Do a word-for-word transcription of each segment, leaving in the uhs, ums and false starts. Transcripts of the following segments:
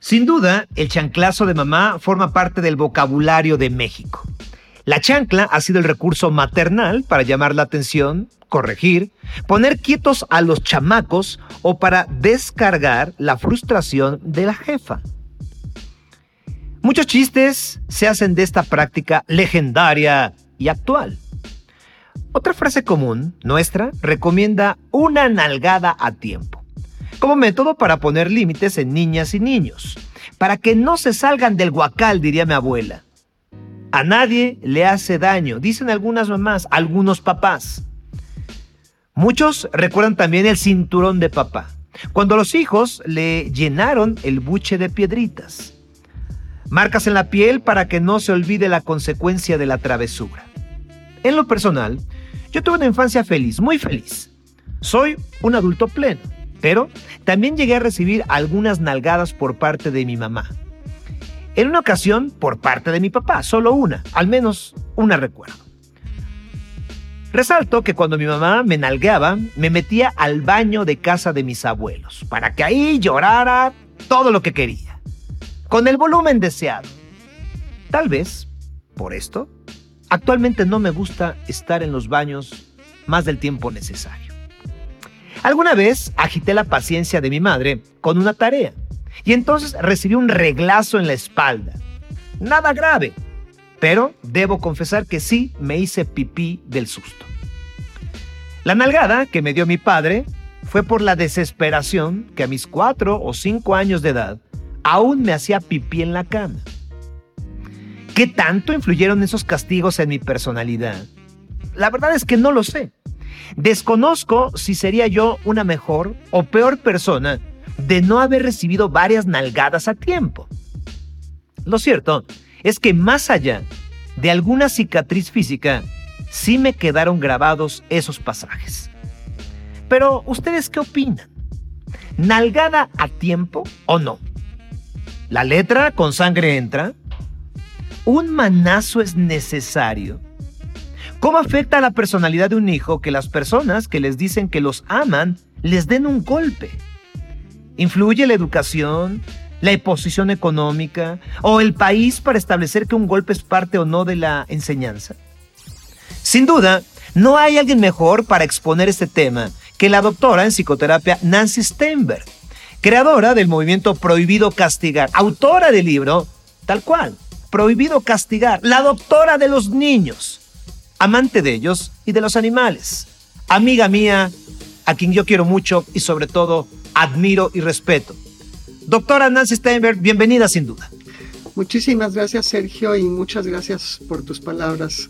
Sin duda, el chanclazo de mamá forma parte del vocabulario de México. La chancla ha sido el recurso maternal para llamar la atención, corregir, poner quietos a los chamacos o para descargar la frustración de la jefa. Muchos chistes se hacen de esta práctica legendaria y actual. Otra frase común nuestra recomienda una nalgada a tiempo, como método para poner límites en niñas y niños, para que no se salgan del guacal, diría mi abuela. A nadie le hace daño, dicen algunas mamás, algunos papás. Muchos recuerdan también el cinturón de papá, cuando los hijos le llenaron el buche de piedritas. Marcas en la piel para que no se olvide la consecuencia de la travesura. En lo personal, yo tuve una infancia feliz, muy feliz. Soy un adulto pleno, pero también llegué a recibir algunas nalgadas por parte de mi mamá. En una ocasión, por parte de mi papá, solo una, al menos una recuerdo. Resalto que cuando mi mamá me nalgueaba, me metía al baño de casa de mis abuelos, para que ahí llorara todo lo que quería, con el volumen deseado. Tal vez, por esto, actualmente no me gusta estar en los baños más del tiempo necesario. Alguna vez agité la paciencia de mi madre con una tarea, y entonces recibí un reglazo en la espalda. Nada grave, pero debo confesar que sí me hice pipí del susto. La nalgada que me dio mi padre fue por la desesperación que a mis cuatro o cinco años de edad aún me hacía pipí en la cama. ¿Qué tanto influyeron esos castigos en mi personalidad? La verdad es que no lo sé. Desconozco si sería yo una mejor o peor persona de no haber recibido varias nalgadas a tiempo. Lo cierto es que más allá de alguna cicatriz física, sí me quedaron grabados esos pasajes. Pero, ¿ustedes qué opinan? ¿Nalgada a tiempo o no? ¿La letra con sangre entra? ¿Un manazo es necesario? ¿Cómo afecta a la personalidad de un hijo que las personas que les dicen que los aman les den un golpe? ¿Influye la educación, la posición económica o el país para establecer que un golpe es parte o no de la enseñanza? Sin duda, no hay alguien mejor para exponer este tema que la doctora en psicoterapia Nancy Steinberg, creadora del movimiento Prohibido Castigar, autora del libro, tal cual, Prohibido Castigar, la doctora de los niños, amante de ellos y de los animales, amiga mía, a quien yo quiero mucho y sobre todo admiro y respeto. Doctora Nancy Steinberg, bienvenida Sin Duda. Muchísimas gracias, Sergio, y muchas gracias por tus palabras.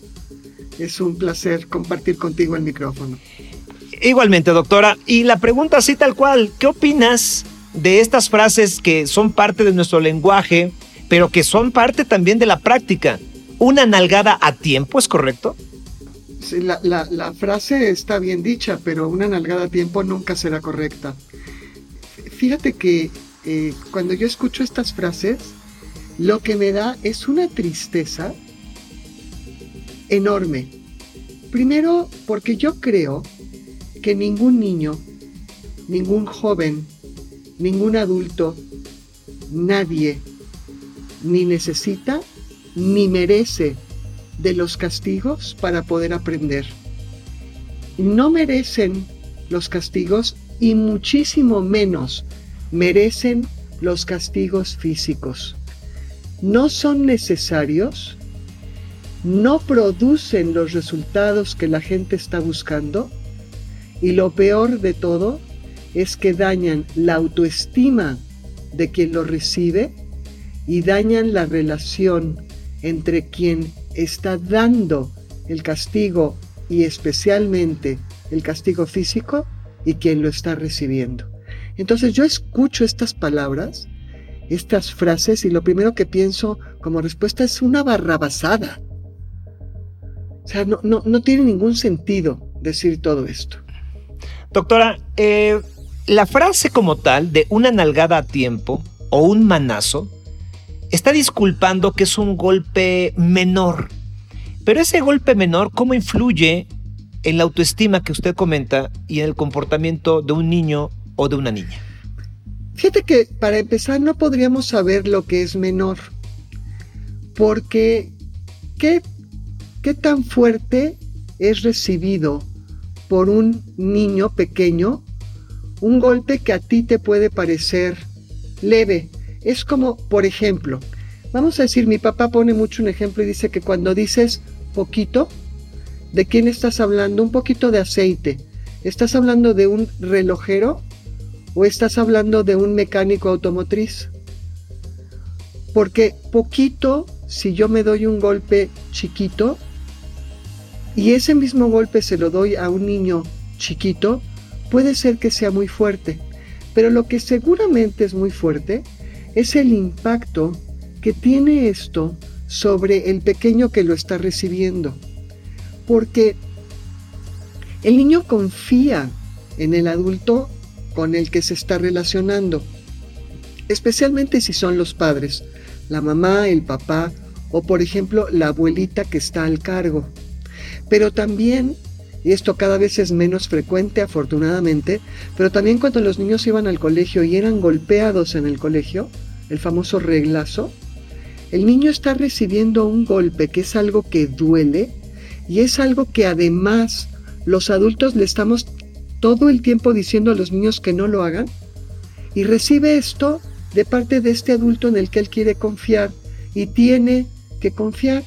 Es un placer compartir contigo el micrófono. Igualmente, doctora. Y la pregunta así tal cual, ¿qué opinas de estas frases que son parte de nuestro lenguaje, pero que son parte también de la práctica? ¿Una nalgada a tiempo es correcto? Sí, la, la, la frase está bien dicha, pero una nalgada a tiempo nunca será correcta. Fíjate que eh, cuando yo escucho estas frases, lo que me da es una tristeza enorme. Primero, porque yo creo que ningún niño, ningún joven, ningún adulto, nadie ni necesita ni merece de los castigos para poder aprender. No merecen los castigos y muchísimo menos merecen los castigos físicos. No son necesarios, no producen los resultados que la gente está buscando y lo peor de todo es que dañan la autoestima de quien lo recibe y dañan la relación entre quien está dando el castigo y especialmente el castigo físico y quien lo está recibiendo. Entonces yo escucho estas palabras, estas frases, y lo primero que pienso como respuesta es una barrabasada. O sea, no, no, no tiene ningún sentido decir todo esto. Doctora, eh, la frase como tal de una nalgada a tiempo o un manazo está disculpando que es un golpe menor. Pero ese golpe menor, ¿cómo influye en la autoestima que usted comenta y en el comportamiento de un niño o de una niña? Fíjate que para empezar no podríamos saber lo que es menor, porque ¿qué, qué tan fuerte es recibido por un niño pequeño un golpe que a ti te puede parecer leve? Es como, por ejemplo, vamos a decir, mi papá pone mucho un ejemplo y dice que cuando dices poquito, ¿de quién estás hablando? Un poquito de aceite. ¿Estás hablando de un relojero o estás hablando de un mecánico automotriz? Porque poquito, si yo me doy un golpe chiquito y ese mismo golpe se lo doy a un niño chiquito, puede ser que sea muy fuerte, pero lo que seguramente es muy fuerte es el impacto que tiene esto sobre el pequeño que lo está recibiendo, porque el niño confía en el adulto con el que se está relacionando, especialmente si son los padres, la mamá, el papá o por ejemplo la abuelita que está al cargo. Pero también, y esto cada vez es menos frecuente afortunadamente, pero también cuando los niños iban al colegio y eran golpeados en el colegio, el famoso reglazo, el niño está recibiendo un golpe que es algo que duele y es algo que además los adultos le estamos todo el tiempo diciendo a los niños que no lo hagan, y recibe esto de parte de este adulto en el que él quiere confiar y tiene que confiar.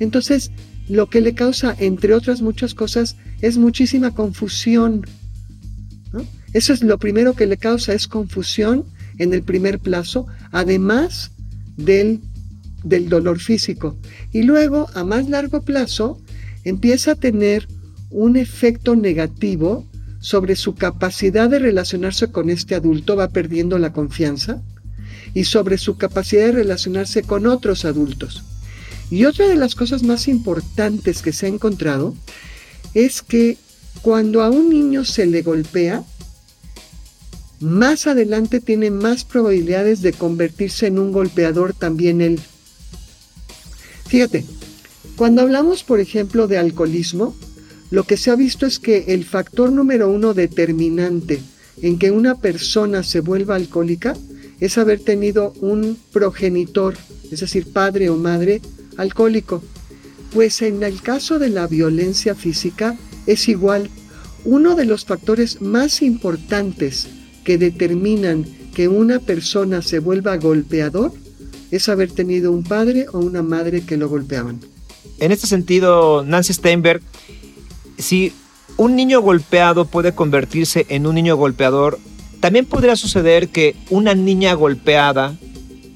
Entonces, lo que le causa, entre otras muchas cosas, es muchísima confusión, ¿no? Eso es lo primero que le causa, es confusión en el primer plazo, además del, del dolor físico. Y luego, a más largo plazo, empieza a tener un efecto negativo sobre su capacidad de relacionarse con este adulto, va perdiendo la confianza, y sobre su capacidad de relacionarse con otros adultos. Y otra de las cosas más importantes que se ha encontrado es que cuando a un niño se le golpea, más adelante tiene más probabilidades de convertirse en un golpeador también él. Fíjate, cuando hablamos, por ejemplo, de alcoholismo, lo que se ha visto es que el factor número uno determinante en que una persona se vuelva alcohólica es haber tenido un progenitor, es decir, padre o madre alcohólico. Pues en el caso de la violencia física es igual. Uno de los factores más importantes que determinan que una persona se vuelva golpeador es haber tenido un padre o una madre que lo golpeaban. En este sentido, Nancy Steinberg, si un niño golpeado puede convertirse en un niño golpeador, también podría suceder que una niña golpeada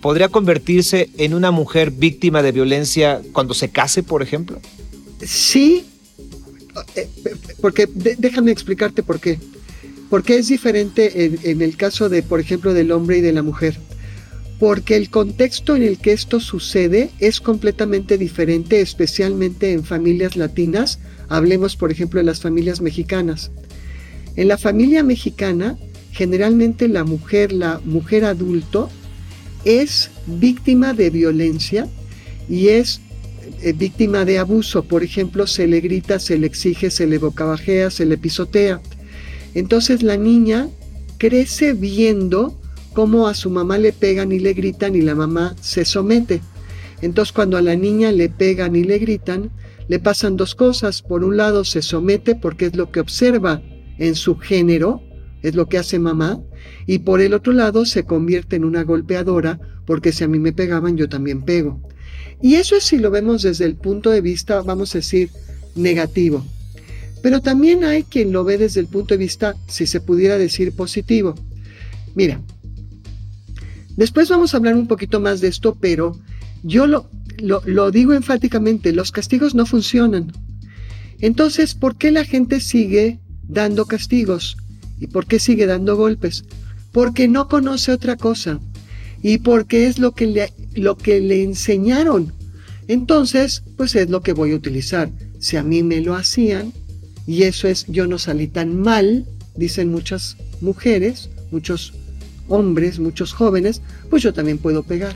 podría convertirse en una mujer víctima de violencia cuando se case, por ejemplo. Sí, porque déjame explicarte por qué. Porque es diferente en, en el caso de, por ejemplo, del hombre y de la mujer. Porque el contexto en el que esto sucede es completamente diferente, especialmente en familias latinas. Hablemos, por ejemplo, de las familias mexicanas. En la familia mexicana, generalmente la mujer, la mujer adulto, es víctima de violencia y es eh, víctima de abuso. Por ejemplo, se le grita, se le exige, se le bocabajea, se le pisotea. Entonces la niña crece viendo cómo a su mamá le pegan y le gritan y la mamá se somete. Entonces cuando a la niña le pegan y le gritan, le pasan dos cosas. Por un lado, se somete porque es lo que observa en su género, es lo que hace mamá, y por el otro lado se convierte en una golpeadora porque si a mí me pegaban, yo también pego. Y eso es si lo vemos desde el punto de vista, vamos a decir, negativo. Pero también hay quien lo ve desde el punto de vista, si se pudiera decir, positivo. Mira, después vamos a hablar un poquito más de esto, pero yo lo, lo, lo digo enfáticamente, los castigos no funcionan. Entonces, ¿por qué la gente sigue dando castigos? ¿Y por qué sigue dando golpes? Porque no conoce otra cosa y porque es lo que le, lo que le enseñaron. Entonces, pues es lo que voy a utilizar. Si a mí me lo hacían, y eso es, yo no salí tan mal, dicen muchas mujeres, muchos hombres, muchos jóvenes, pues yo también puedo pegar.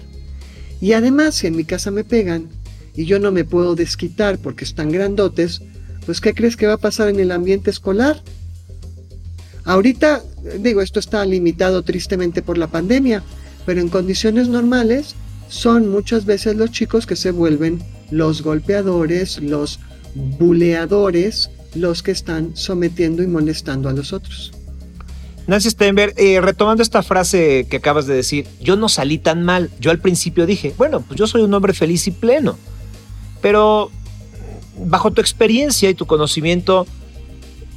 Y además, si en mi casa me pegan y yo no me puedo desquitar porque están grandotes, pues ¿qué crees que va a pasar en el ambiente escolar? Ahorita, digo, esto está limitado tristemente por la pandemia, pero en condiciones normales son muchas veces los chicos que se vuelven los golpeadores, los buleadores, los que están sometiendo y molestando a los otros. Nancy Steinberg, eh, retomando esta frase que acabas de decir, yo no salí tan mal. Yo al principio dije, bueno, pues yo soy un hombre feliz y pleno. Pero bajo tu experiencia y tu conocimiento,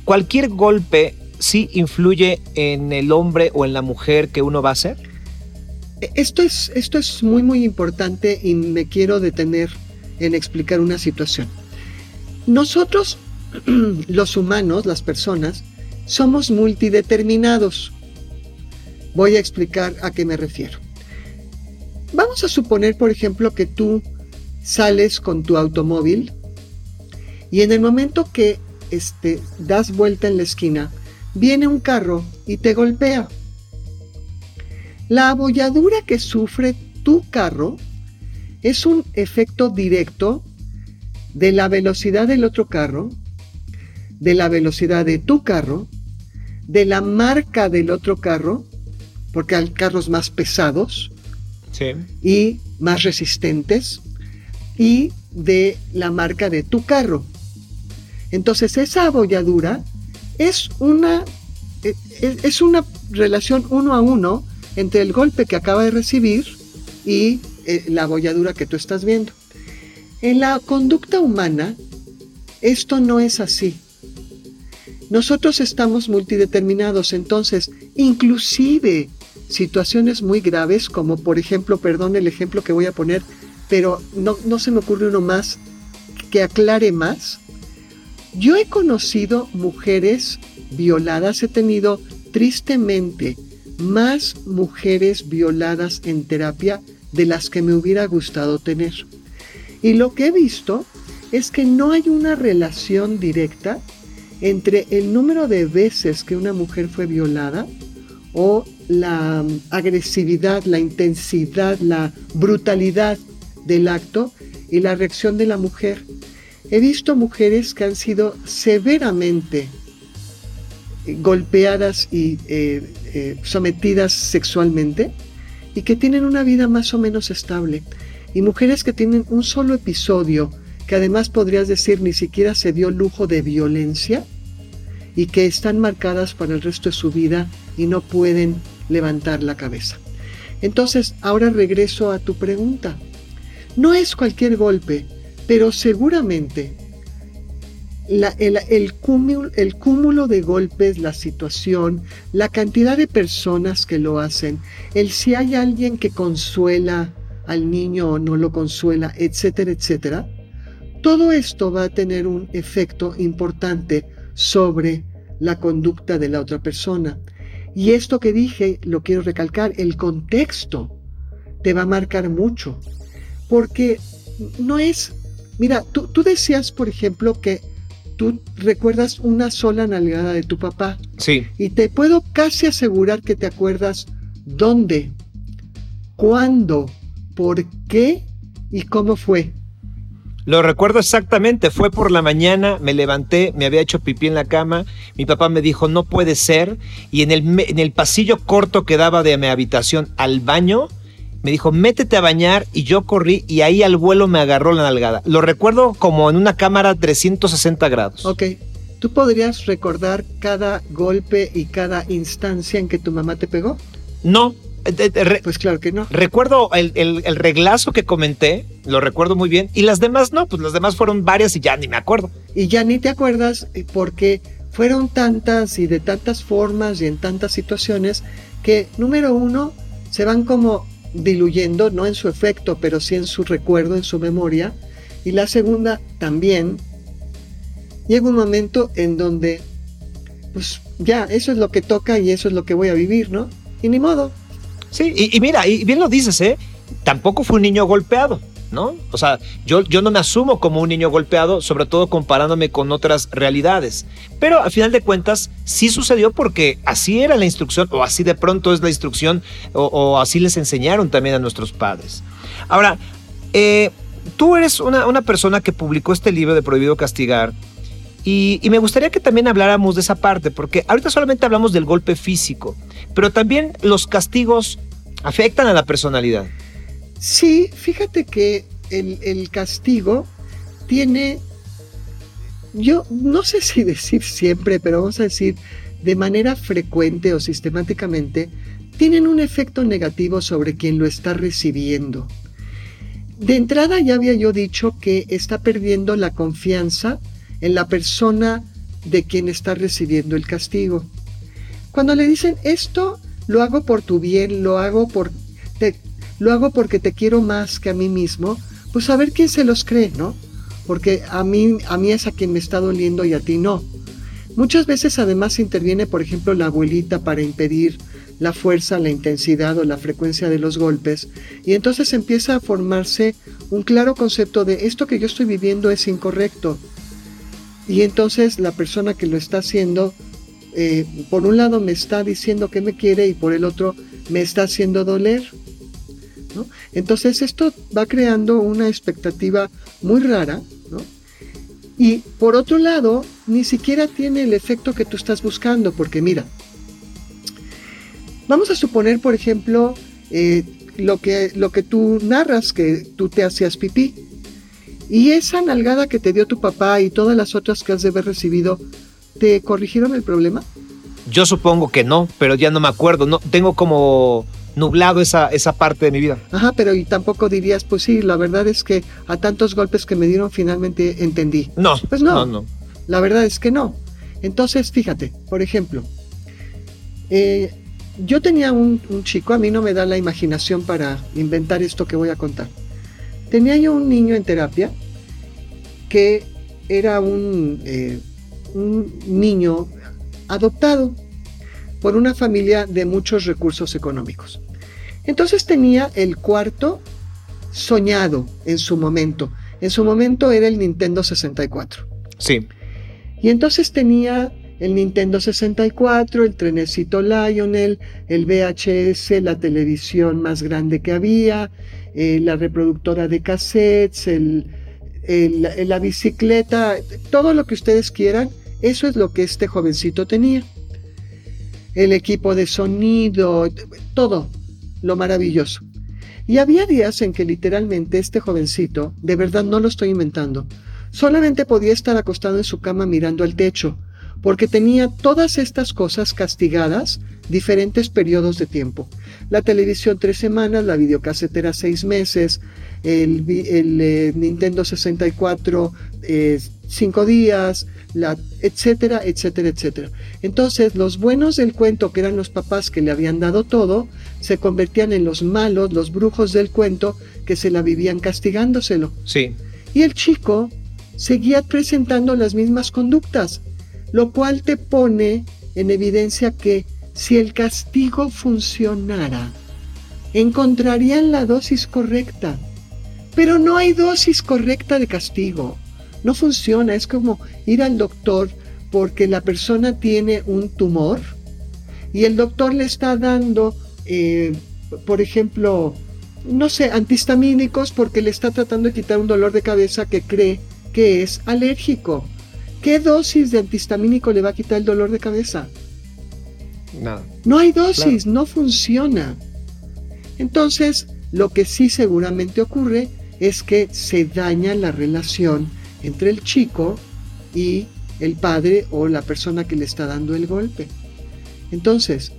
¿cualquier golpe sí influye en el hombre o en la mujer que uno va a ser? Esto es, esto es muy, muy importante y me quiero detener en explicar una situación. Nosotros, los humanos, las personas, somos multideterminados. Voy a explicar a qué me refiero. Vamos a suponer, por ejemplo, que tú sales con tu automóvil y en el momento que este, das vuelta en la esquina, viene un carro y te golpea. La abolladura que sufre tu carro es un efecto directo de la velocidad del otro carro, de la velocidad de tu carro, de la marca del otro carro, porque hay carros más pesados, sí, y más resistentes, y de la marca de tu carro. Entonces esa abolladura es una, es una relación uno a uno entre el golpe que acaba de recibir y eh, la abolladura que tú estás viendo. En la conducta humana esto no es así. Nosotros estamos multideterminados, entonces, inclusive situaciones muy graves, como por ejemplo, perdón el ejemplo que voy a poner, pero no, no se me ocurre uno más que aclare más. Yo he conocido mujeres violadas, he tenido tristemente más mujeres violadas en terapia de las que me hubiera gustado tener. Y lo que he visto es que no hay una relación directa entre el número de veces que una mujer fue violada o la agresividad, la intensidad, la brutalidad del acto y la reacción de la mujer. He visto mujeres que han sido severamente golpeadas y eh, eh, sometidas sexualmente y que tienen una vida más o menos estable, y mujeres que tienen un solo episodio que además podrías decir ni siquiera se dio lujo de violencia y que están marcadas para el resto de su vida y no pueden levantar la cabeza. Entonces, ahora regreso a tu pregunta. No es cualquier golpe, pero seguramente la, el, el, cúmulo, el cúmulo de golpes, la situación, la cantidad de personas que lo hacen, el si hay alguien que consuela al niño o no lo consuela, etcétera, etcétera, todo esto va a tener un efecto importante sobre la conducta de la otra persona. Y esto que dije, lo quiero recalcar, el contexto te va a marcar mucho. Porque no es... Mira, tú, tú decías, por ejemplo, que tú recuerdas una sola nalgada de tu papá. Sí. Y te puedo casi asegurar que te acuerdas dónde, cuándo, por qué y cómo fue. Lo recuerdo exactamente, fue por la mañana, me levanté, me había hecho pipí en la cama, mi papá me dijo, no puede ser, y en el, en el pasillo corto que daba de mi habitación al baño, me dijo, métete a bañar, y yo corrí, y ahí al vuelo me agarró la nalgada. Lo recuerdo como en una cámara trescientos sesenta grados. Ok, ¿tú podrías recordar cada golpe y cada instancia en que tu mamá te pegó? No. Pues claro que no. Recuerdo el, el, el reglazo que comenté, lo recuerdo muy bien, y las demás no, pues las demás fueron varias y ya ni me acuerdo. Y ya ni te acuerdas porque fueron tantas y de tantas formas y en tantas situaciones que, número uno, se van como diluyendo, no en su efecto, pero sí en su recuerdo, en su memoria. Y la segunda también, llega un momento en donde, pues ya, eso es lo que toca y eso es lo que voy a vivir, ¿no? Y ni modo. Sí, y, y mira, y bien lo dices, ¿eh? Tampoco fue un niño golpeado, ¿no? O sea, yo, yo no me asumo como un niño golpeado, sobre todo comparándome con otras realidades. Pero al final de cuentas, sí sucedió porque así era la instrucción, o así de pronto es la instrucción, o, o así les enseñaron también a nuestros padres. Ahora, eh, tú eres una, una persona que publicó este libro de Prohibido Castigar Y, y me gustaría que también habláramos de esa parte, porque ahorita solamente hablamos del golpe físico, pero también los castigos afectan a la personalidad. Sí, fíjate que el, el castigo tiene, yo no sé si decir siempre, pero vamos a decir de manera frecuente o sistemáticamente, tienen un efecto negativo sobre quien lo está recibiendo. De entrada ya había yo dicho que está perdiendo la confianza en la persona de quien está recibiendo el castigo. Cuando le dicen esto lo hago por tu bien, lo hago, por te, lo hago porque te quiero más que a mí mismo, pues a ver quién se los cree, ¿no? Porque a mí, a mí es a quien me está doliendo y a ti no. Muchas veces además interviene, por ejemplo, la abuelita para impedir la fuerza, la intensidad o la frecuencia de los golpes, y entonces empieza a formarse un claro concepto de esto que yo estoy viviendo es incorrecto. Y entonces la persona que lo está haciendo, eh, por un lado me está diciendo que me quiere y por el otro me está haciendo doler, ¿no? Entonces esto va creando una expectativa muy rara, ¿no? Y por otro lado, ni siquiera tiene el efecto que tú estás buscando, porque mira, vamos a suponer, por ejemplo, eh, lo que, lo que tú narras, que tú te hacías pipí. Y esa nalgada que te dio tu papá y todas las otras que has de haber recibido, ¿te corrigieron el problema? Yo supongo que no, pero ya no me acuerdo. No, tengo como nublado esa, esa parte de mi vida. Ajá, pero y tampoco dirías, pues sí, la verdad es que a tantos golpes que me dieron finalmente entendí. No, pues no, no, no. La verdad es que no. Entonces, fíjate, por ejemplo, eh, yo tenía un, un chico, a mí no me da la imaginación para inventar esto que voy a contar. Tenía yo un niño en terapia que era un, eh, un niño adoptado por una familia de muchos recursos económicos. Entonces tenía el cuarto soñado en su momento. En su momento era el Nintendo sesenta y cuatro. Sí. Y entonces tenía el Nintendo sesenta y cuatro, el trenecito Lionel, el V H S, la televisión más grande que había, eh, la reproductora de cassettes, el, el, la bicicleta, todo lo que ustedes quieran, eso es lo que este jovencito tenía. El equipo de sonido, todo lo maravilloso. Y había días en que literalmente este jovencito, de verdad no lo estoy inventando, solamente podía estar acostado en su cama mirando al techo, porque tenía todas estas cosas castigadas diferentes periodos de tiempo. La televisión tres semanas, la videocasetera seis meses, el, el eh, Nintendo sesenta y cuatro eh, cinco días, la, etcétera, etcétera, etcétera. Entonces, los buenos del cuento, que eran los papás que le habían dado todo, se convertían en los malos, los brujos del cuento, que se la vivían castigándoselo. Sí. Y el chico seguía presentando las mismas conductas, lo cual te pone en evidencia que si el castigo funcionara, encontrarían la dosis correcta. Pero no hay dosis correcta de castigo. No funciona. Es como ir al doctor porque la persona tiene un tumor y el doctor le está dando, eh, por ejemplo, no sé, antihistamínicos porque le está tratando de quitar un dolor de cabeza que cree que es alérgico. ¿Qué dosis de antihistamínico le va a quitar el dolor de cabeza? Nada. No hay dosis, claro. No funciona. Entonces, lo que sí seguramente ocurre es que se daña la relación entre el chico y el padre o la persona que le está dando el golpe. Entonces,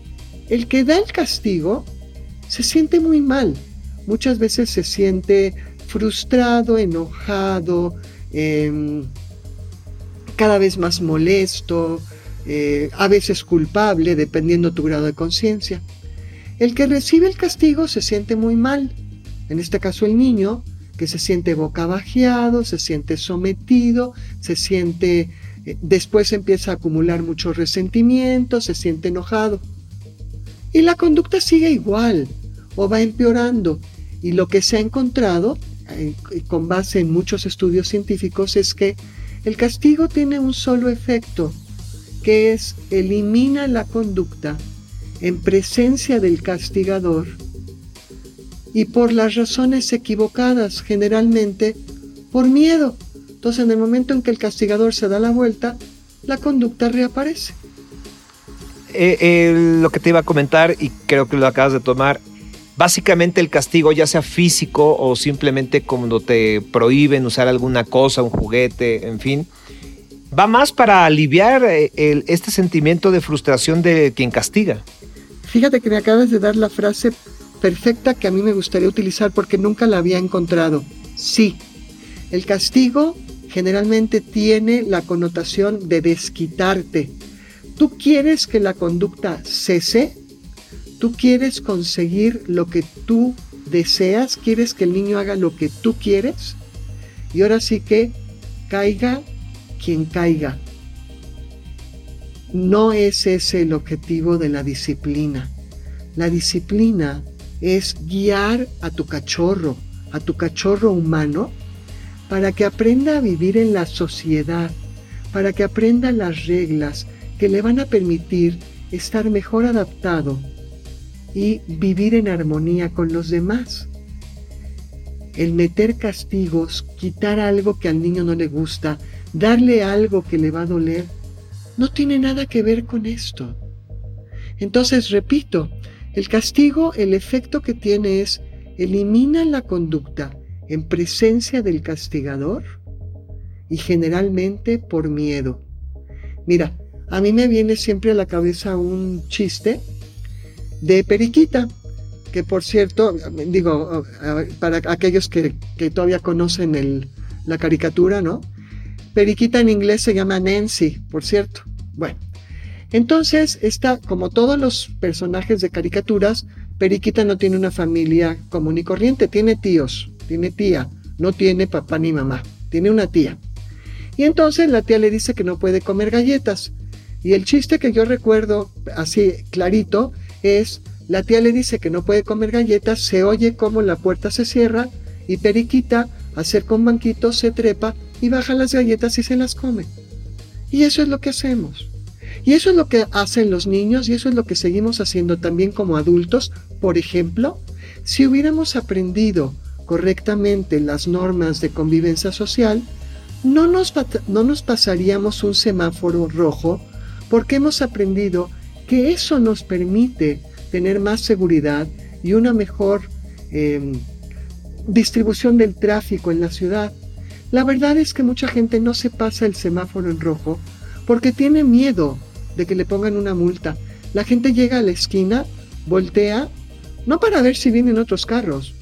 el que da el castigo se siente muy mal. Muchas veces se siente frustrado, enojado, eh, cada vez más molesto, eh, a veces culpable, dependiendo tu grado de conciencia. El que recibe el castigo se siente muy mal, en este caso el niño, que se siente bocabajeado, se siente sometido, se siente, eh, después empieza a acumular mucho resentimiento, se siente enojado. Y la conducta sigue igual o va empeorando. Y lo que se ha encontrado, eh, con base en muchos estudios científicos, es que el castigo tiene un solo efecto, que es elimina la conducta en presencia del castigador y por las razones equivocadas, generalmente por miedo. Entonces, en el momento en que el castigador se da la vuelta, la conducta reaparece. Eh, eh, lo que te iba a comentar, y creo que lo acabas de tomar, básicamente el castigo, ya sea físico o simplemente cuando te prohíben usar alguna cosa, un juguete, en fin, va más para aliviar el, este sentimiento de frustración de quien castiga. Fíjate que me acabas de dar la frase perfecta que a mí me gustaría utilizar porque nunca la había encontrado. Sí, el castigo generalmente tiene la connotación de desquitarte. Tú quieres que la conducta cese, tú quieres conseguir lo que tú deseas, quieres que el niño haga lo que tú quieres, y ahora sí que caiga quien caiga. No es ese el objetivo de la disciplina. La disciplina es guiar a tu cachorro, a tu cachorro humano, para que aprenda a vivir en la sociedad, para que aprenda las reglas que le van a permitir estar mejor adaptado y vivir en armonía con los demás. El meter castigos, quitar algo que al niño no le gusta, darle algo que le va a doler, no tiene nada que ver con esto. Entonces, repito, el castigo, el efecto que tiene es elimina la conducta en presencia del castigador y generalmente por miedo. Mira, a mí me viene siempre a la cabeza un chiste de Periquita, que por cierto, digo, para aquellos que, que todavía conocen el, la caricatura, ¿no? Periquita en inglés se llama Nancy, por cierto. Bueno, entonces, está, como todos los personajes de caricaturas, Periquita no tiene una familia común y corriente, tiene tíos, tiene tía, no tiene papá ni mamá, tiene una tía. Y entonces la tía le dice que no puede comer galletas. Y el chiste que yo recuerdo así clarito es, la tía le dice que no puede comer galletas, se oye cómo la puerta se cierra y Periquita acerca un banquito, se trepa y baja las galletas y se las come. Y eso es lo que hacemos. Y eso es lo que hacen los niños y eso es lo que seguimos haciendo también como adultos. Por ejemplo, si hubiéramos aprendido correctamente las normas de convivencia social, no nos, no nos pasaríamos un semáforo rojo porque hemos aprendido que eso nos permite tener más seguridad y una mejor eh, distribución del tráfico en la ciudad. La verdad es que mucha gente no se pasa el semáforo en rojo porque tiene miedo de que le pongan una multa. La gente llega a la esquina, voltea, no para ver si vienen otros carros,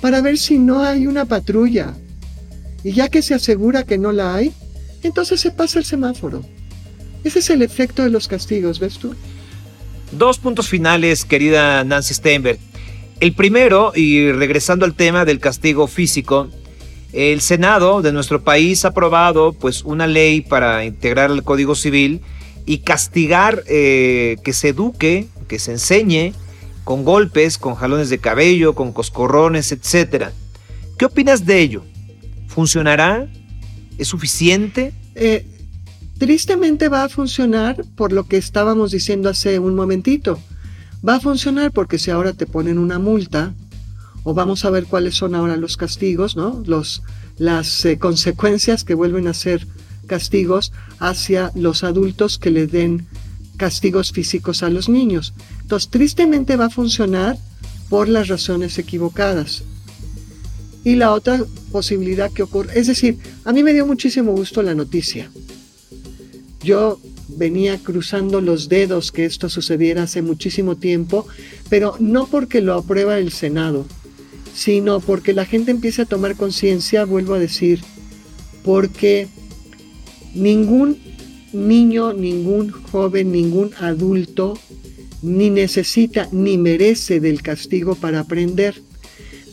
para ver si no hay una patrulla. Y ya que se asegura que no la hay, entonces se pasa el semáforo. Ese es el efecto de los castigos, ¿ves tú? Dos puntos finales, querida Nancy Steinberg. El primero, y regresando al tema del castigo físico, el Senado de nuestro país ha aprobado pues, una ley para integrar el Código Civil y castigar eh, que se eduque, que se enseñe con golpes, con jalones de cabello, con coscorrones, etcétera. ¿Qué opinas de ello? ¿Funcionará? ¿Es suficiente? Eh, tristemente va a funcionar por lo que estábamos diciendo hace un momentito. Va a funcionar porque si ahora te ponen una multa, o vamos a ver cuáles son ahora los castigos, ¿no? Los, las eh, consecuencias que vuelven a ser castigos hacia los adultos que le den castigos físicos a los niños. Entonces, tristemente va a funcionar por las razones equivocadas. Y la otra posibilidad que ocurre, es decir, a mí me dio muchísimo gusto la noticia. Yo venía cruzando los dedos que esto sucediera hace muchísimo tiempo, pero no porque lo aprueba el Senado, sino porque la gente empieza a tomar conciencia, vuelvo a decir, porque ningún niño, ningún joven, ningún adulto ni necesita ni merece del castigo para aprender.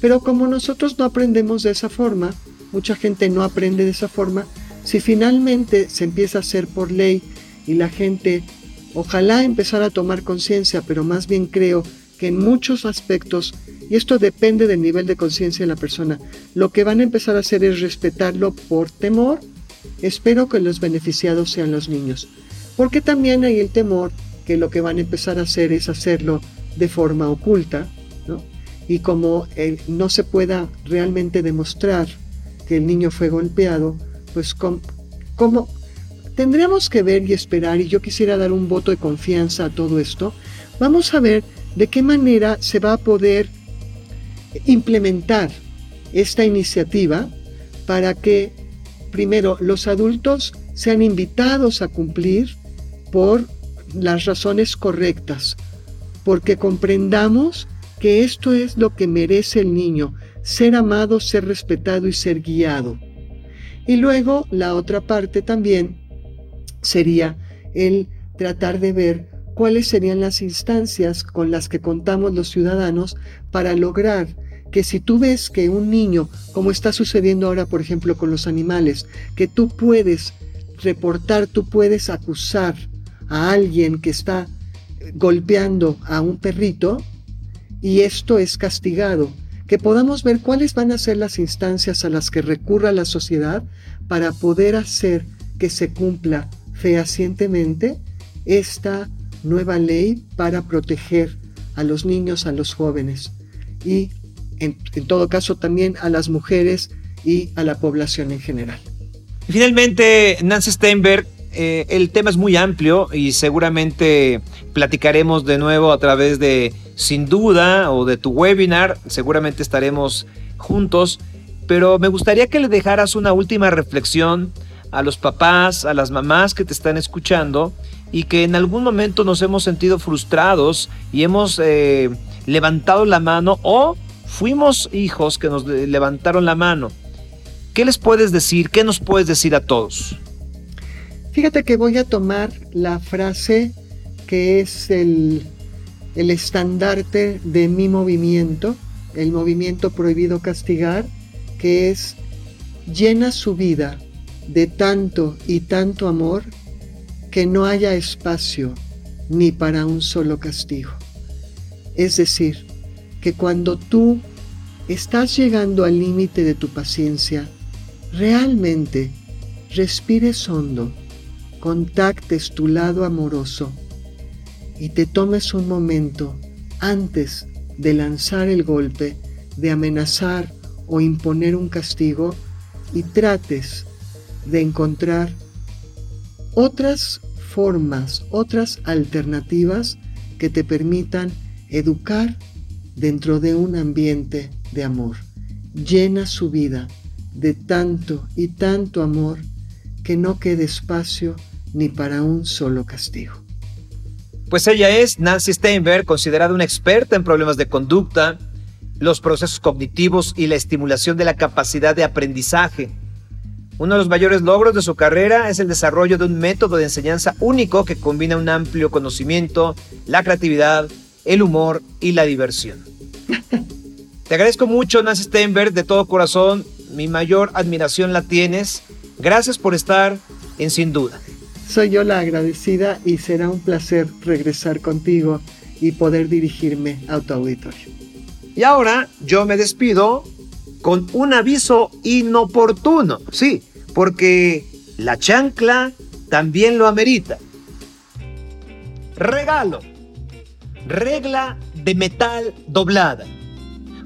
Pero como nosotros no aprendemos de esa forma, mucha gente no aprende de esa forma, si finalmente se empieza a hacer por ley y la gente ojalá empezara a tomar conciencia, pero más bien creo que en muchos aspectos, y esto depende del nivel de conciencia de la persona, lo que van a empezar a hacer es respetarlo por temor. Espero que los beneficiados sean los niños, porque también hay el temor que lo que van a empezar a hacer es hacerlo de forma oculta, ¿no? Y como eh, no se pueda realmente demostrar que el niño fue golpeado, pues com, como tendremos que ver y esperar, y yo quisiera dar un voto de confianza a todo esto. Vamos a ver de qué manera se va a poder implementar esta iniciativa para que, primero, los adultos sean invitados a cumplir por las razones correctas, porque comprendamos que esto es lo que merece el niño, ser amado, ser respetado y ser guiado. Y luego, la otra parte también sería el tratar de ver cuáles serían las instancias con las que contamos los ciudadanos para lograr que, si tú ves que un niño, como está sucediendo ahora, por ejemplo, con los animales, que tú puedes reportar, tú puedes acusar a alguien que está golpeando a un perrito y esto es castigado, que podamos ver cuáles van a ser las instancias a las que recurra la sociedad para poder hacer que se cumpla fehacientemente esta nueva ley para proteger a los niños, a los jóvenes y en, en todo caso también a las mujeres y a la población en general. Finalmente, Nancy Steinberg, eh, el tema es muy amplio y seguramente platicaremos de nuevo a través de Sin Duda o de tu webinar, seguramente estaremos juntos, pero me gustaría que le dejaras una última reflexión a los papás, a las mamás que te están escuchando y que en algún momento nos hemos sentido frustrados y hemos eh, levantado la mano o fuimos hijos que nos levantaron la mano. ¿Qué les puedes decir? ¿Qué nos puedes decir a todos? Fíjate que voy a tomar la frase que es el, el estandarte de mi movimiento, el movimiento Prohibido Castigar, que es: llena su vida de tanto y tanto amor que no haya espacio ni para un solo castigo. Es decir, que cuando tú estás llegando al límite de tu paciencia, realmente respires hondo, contactes tu lado amoroso y te tomes un momento antes de lanzar el golpe, de amenazar o imponer un castigo, y trates de encontrar otras formas, otras alternativas que te permitan educar dentro de un ambiente de amor. Llena su vida de tanto y tanto amor que no quede espacio ni para un solo castigo. Pues ella es Nancy Steinberg, considerada una experta en problemas de conducta, los procesos cognitivos y la estimulación de la capacidad de aprendizaje. Uno de los mayores logros de su carrera es el desarrollo de un método de enseñanza único que combina un amplio conocimiento, la creatividad, el humor y la diversión. Te agradezco mucho, Nancy Steinberg, de todo corazón. Mi mayor admiración la tienes. Gracias por estar en Sin Duda. Soy yo la agradecida y será un placer regresar contigo y poder dirigirme a tu auditorio. Y ahora yo me despido con un aviso inoportuno, sí, porque la chancla también lo amerita. Regalo. Regla de metal doblada,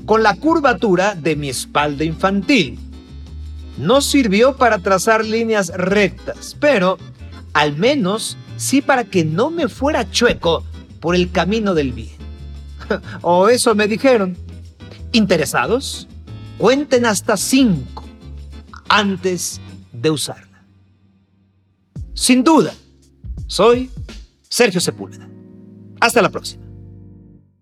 con la curvatura de mi espalda infantil. No sirvió para trazar líneas rectas, pero al menos sí para que no me fuera chueco por el camino del bien. O eso me dijeron. ¿Interesados? Cuenten hasta cinco antes de usarla. Sin Duda, soy Sergio Sepúlveda. Hasta la próxima.